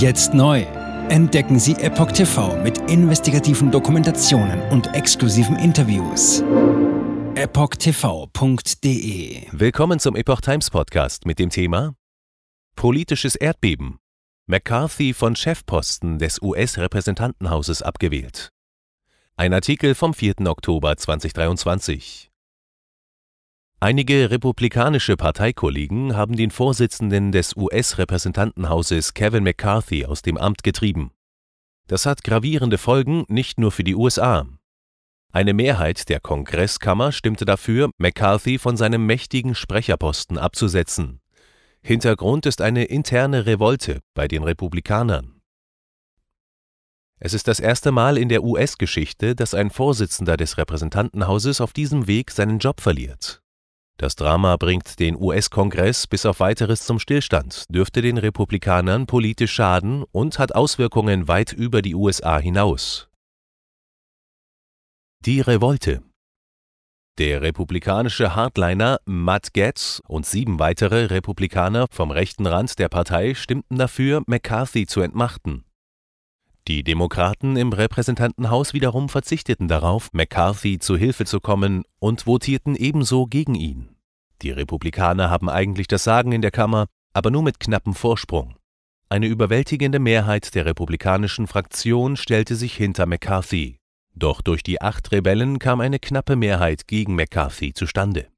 jetzt neu. Entdecken Sie Epoch TV mit investigativen Dokumentationen und exklusiven Interviews. EpochTV.de. Willkommen zum Epoch Times Podcast mit dem Thema Politisches Erdbeben. McCarthy von Chefposten des US-Repräsentantenhauses abgewählt. Ein Artikel vom 4. Oktober 2023. Einige republikanische Parteikollegen haben den Vorsitzenden des US-Repräsentantenhauses Kevin McCarthy aus dem Amt getrieben. Das hat gravierende Folgen, nicht nur für die USA. Eine Mehrheit der Kongresskammer stimmte dafür, McCarthy von seinem mächtigen Sprecherposten abzusetzen. Hintergrund ist eine interne Revolte bei den Republikanern. Es ist das erste Mal in der US-Geschichte, dass ein Vorsitzender des Repräsentantenhauses auf diesem Weg seinen Job verliert. Das Drama bringt den US-Kongress bis auf Weiteres zum Stillstand, dürfte den Republikanern politisch schaden und hat Auswirkungen weit über die USA hinaus. Die Revolte. Der republikanische Hardliner Matt Gaetz und 7 weitere Republikaner vom rechten Rand der Partei stimmten dafür, McCarthy zu entmachten. Die Demokraten im Repräsentantenhaus wiederum verzichteten darauf, McCarthy zu Hilfe zu kommen und votierten ebenso gegen ihn. Die Republikaner haben eigentlich das Sagen in der Kammer, aber nur mit knappem Vorsprung. Eine überwältigende Mehrheit der republikanischen Fraktion stellte sich hinter McCarthy. Doch durch die 8 Rebellen kam eine knappe Mehrheit gegen McCarthy zustande.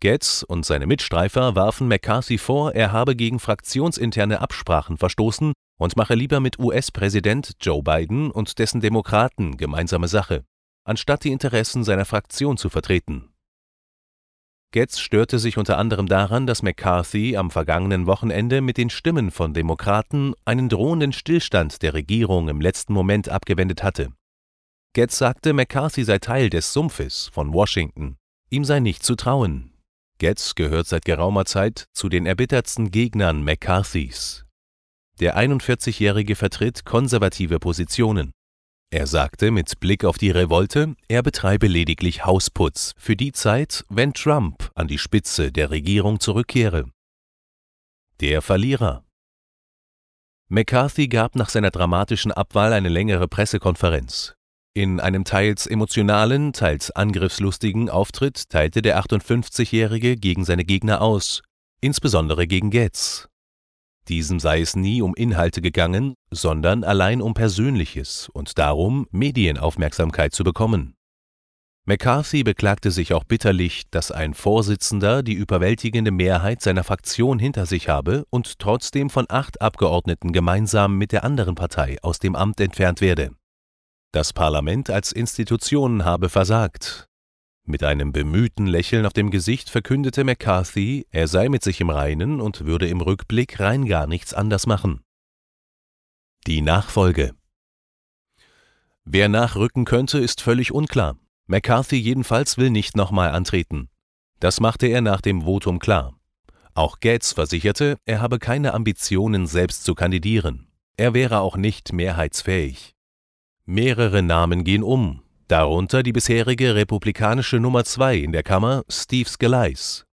Gaetz und seine Mitstreiter warfen McCarthy vor, er habe gegen fraktionsinterne Absprachen verstoßen und mache lieber mit US-Präsident Joe Biden und dessen Demokraten gemeinsame Sache, anstatt die Interessen seiner Fraktion zu vertreten. Gaetz störte sich unter anderem daran, dass McCarthy am vergangenen Wochenende mit den Stimmen von Demokraten einen drohenden Stillstand der Regierung im letzten Moment abgewendet hatte. Gaetz sagte, McCarthy sei Teil des Sumpfes von Washington, ihm sei nicht zu trauen. Gaetz gehört seit geraumer Zeit zu den erbittertsten Gegnern McCarthys. Der 41-Jährige vertritt konservative Positionen. Er sagte mit Blick auf die Revolte, er betreibe lediglich Hausputz für die Zeit, wenn Trump an die Spitze der Regierung zurückkehre. Der Verlierer. McCarthy gab nach seiner dramatischen Abwahl eine längere Pressekonferenz. In einem teils emotionalen, teils angriffslustigen Auftritt teilte der 58-Jährige gegen seine Gegner aus, insbesondere gegen Gaetz. Diesem sei es nie um Inhalte gegangen, sondern allein um Persönliches und darum, Medienaufmerksamkeit zu bekommen. McCarthy beklagte sich auch bitterlich, dass ein Vorsitzender die überwältigende Mehrheit seiner Fraktion hinter sich habe und trotzdem von 8 Abgeordneten gemeinsam mit der anderen Partei aus dem Amt entfernt werde. Das Parlament als Institution habe versagt. Mit einem bemühten Lächeln auf dem Gesicht verkündete McCarthy, er sei mit sich im Reinen und würde im Rückblick rein gar nichts anders machen. Die Nachfolge. Wer nachrücken könnte, ist völlig unklar. McCarthy jedenfalls will nicht nochmal antreten. Das machte er nach dem Votum klar. Auch Gaetz versicherte, er habe keine Ambitionen, selbst zu kandidieren. Er wäre auch nicht mehrheitsfähig. Mehrere Namen gehen um. Darunter die bisherige republikanische Nummer 2 in der Kammer, Steve Scalise.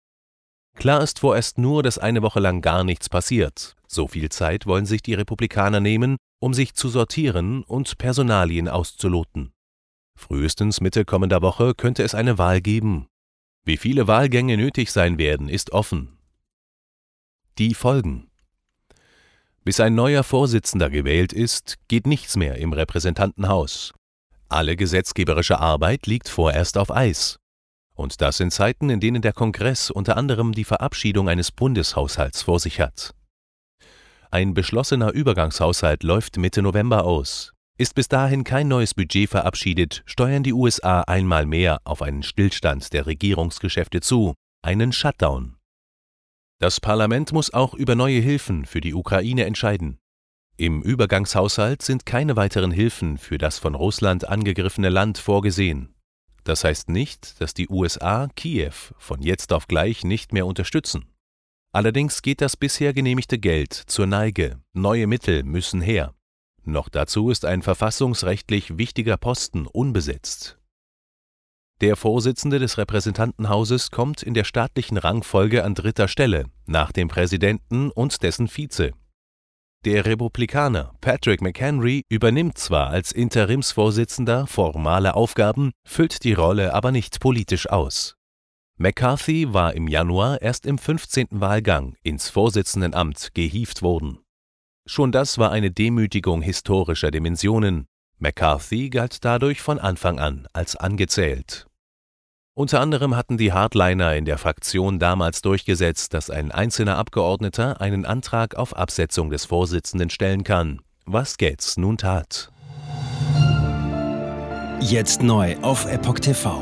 Klar ist vorerst nur, dass eine Woche lang gar nichts passiert. So viel Zeit wollen sich die Republikaner nehmen, um sich zu sortieren und Personalien auszuloten. Frühestens Mitte kommender Woche könnte es eine Wahl geben. Wie viele Wahlgänge nötig sein werden, ist offen. Die Folgen. Bis ein neuer Vorsitzender gewählt ist, geht nichts mehr im Repräsentantenhaus. Alle gesetzgeberische Arbeit liegt vorerst auf Eis. Und das in Zeiten, in denen der Kongress unter anderem die Verabschiedung eines Bundeshaushalts vor sich hat. Ein beschlossener Übergangshaushalt läuft Mitte November aus. Ist bis dahin kein neues Budget verabschiedet, steuern die USA einmal mehr auf einen Stillstand der Regierungsgeschäfte zu, einen Shutdown. Das Parlament muss auch über neue Hilfen für die Ukraine entscheiden. Im Übergangshaushalt sind keine weiteren Hilfen für das von Russland angegriffene Land vorgesehen. Das heißt nicht, dass die USA Kiew von jetzt auf gleich nicht mehr unterstützen. Allerdings geht das bisher genehmigte Geld zur Neige. Neue Mittel müssen her. Noch dazu ist ein verfassungsrechtlich wichtiger Posten unbesetzt. Der Vorsitzende des Repräsentantenhauses kommt in der staatlichen Rangfolge an 3. Stelle, nach dem Präsidenten und dessen Vize. Der Republikaner Patrick McHenry übernimmt zwar als Interimsvorsitzender formale Aufgaben, füllt die Rolle aber nicht politisch aus. McCarthy war im Januar erst im 15. Wahlgang ins Vorsitzendenamt gehievt worden. Schon das war eine Demütigung historischer Dimensionen. McCarthy galt dadurch von Anfang an als angezählt. Unter anderem hatten die Hardliner in der Fraktion damals durchgesetzt, dass ein einzelner Abgeordneter einen Antrag auf Absetzung des Vorsitzenden stellen kann, was Gaetz nun tat. Jetzt neu auf Epoch TV.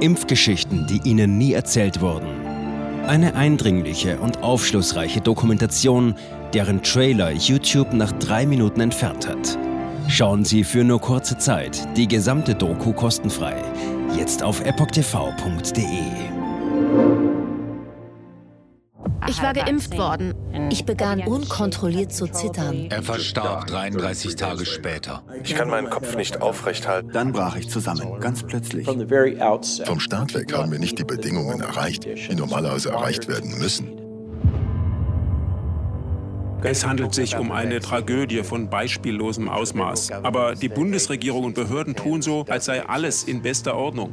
Impfgeschichten, die Ihnen nie erzählt wurden. Eine eindringliche und aufschlussreiche Dokumentation, deren Trailer YouTube nach 3 Minuten entfernt hat. Schauen Sie für nur kurze Zeit die gesamte Doku kostenfrei. Jetzt auf EpochTV.de. Ich war geimpft worden. Ich begann unkontrolliert zu zittern. Er verstarb 33 Tage später. Ich kann meinen Kopf nicht aufrecht halten. Dann brach ich zusammen, ganz plötzlich. Vom Start weg haben wir nicht die Bedingungen erreicht, die normalerweise erreicht werden müssen. Es handelt sich um eine Tragödie von beispiellosem Ausmaß. Aber die Bundesregierung und Behörden tun so, als sei alles in bester Ordnung.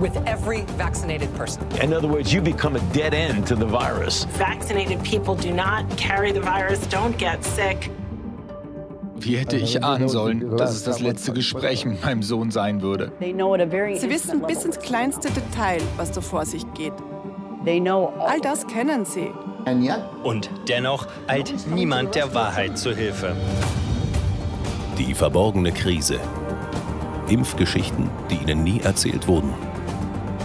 With every vaccinated person. In other words, you become a dead end to the virus. Vaccinated people do not carry the virus, don't get sick. Wie hätte ich ahnen sollen, dass es das letzte Gespräch mit meinem Sohn sein würde? Sie wissen bis ins kleinste Detail, was da vor sich geht. All das kennen sie. Und dennoch eilt niemand der Wahrheit zu Hilfe. Die verborgene Krise. Impfgeschichten, die Ihnen nie erzählt wurden.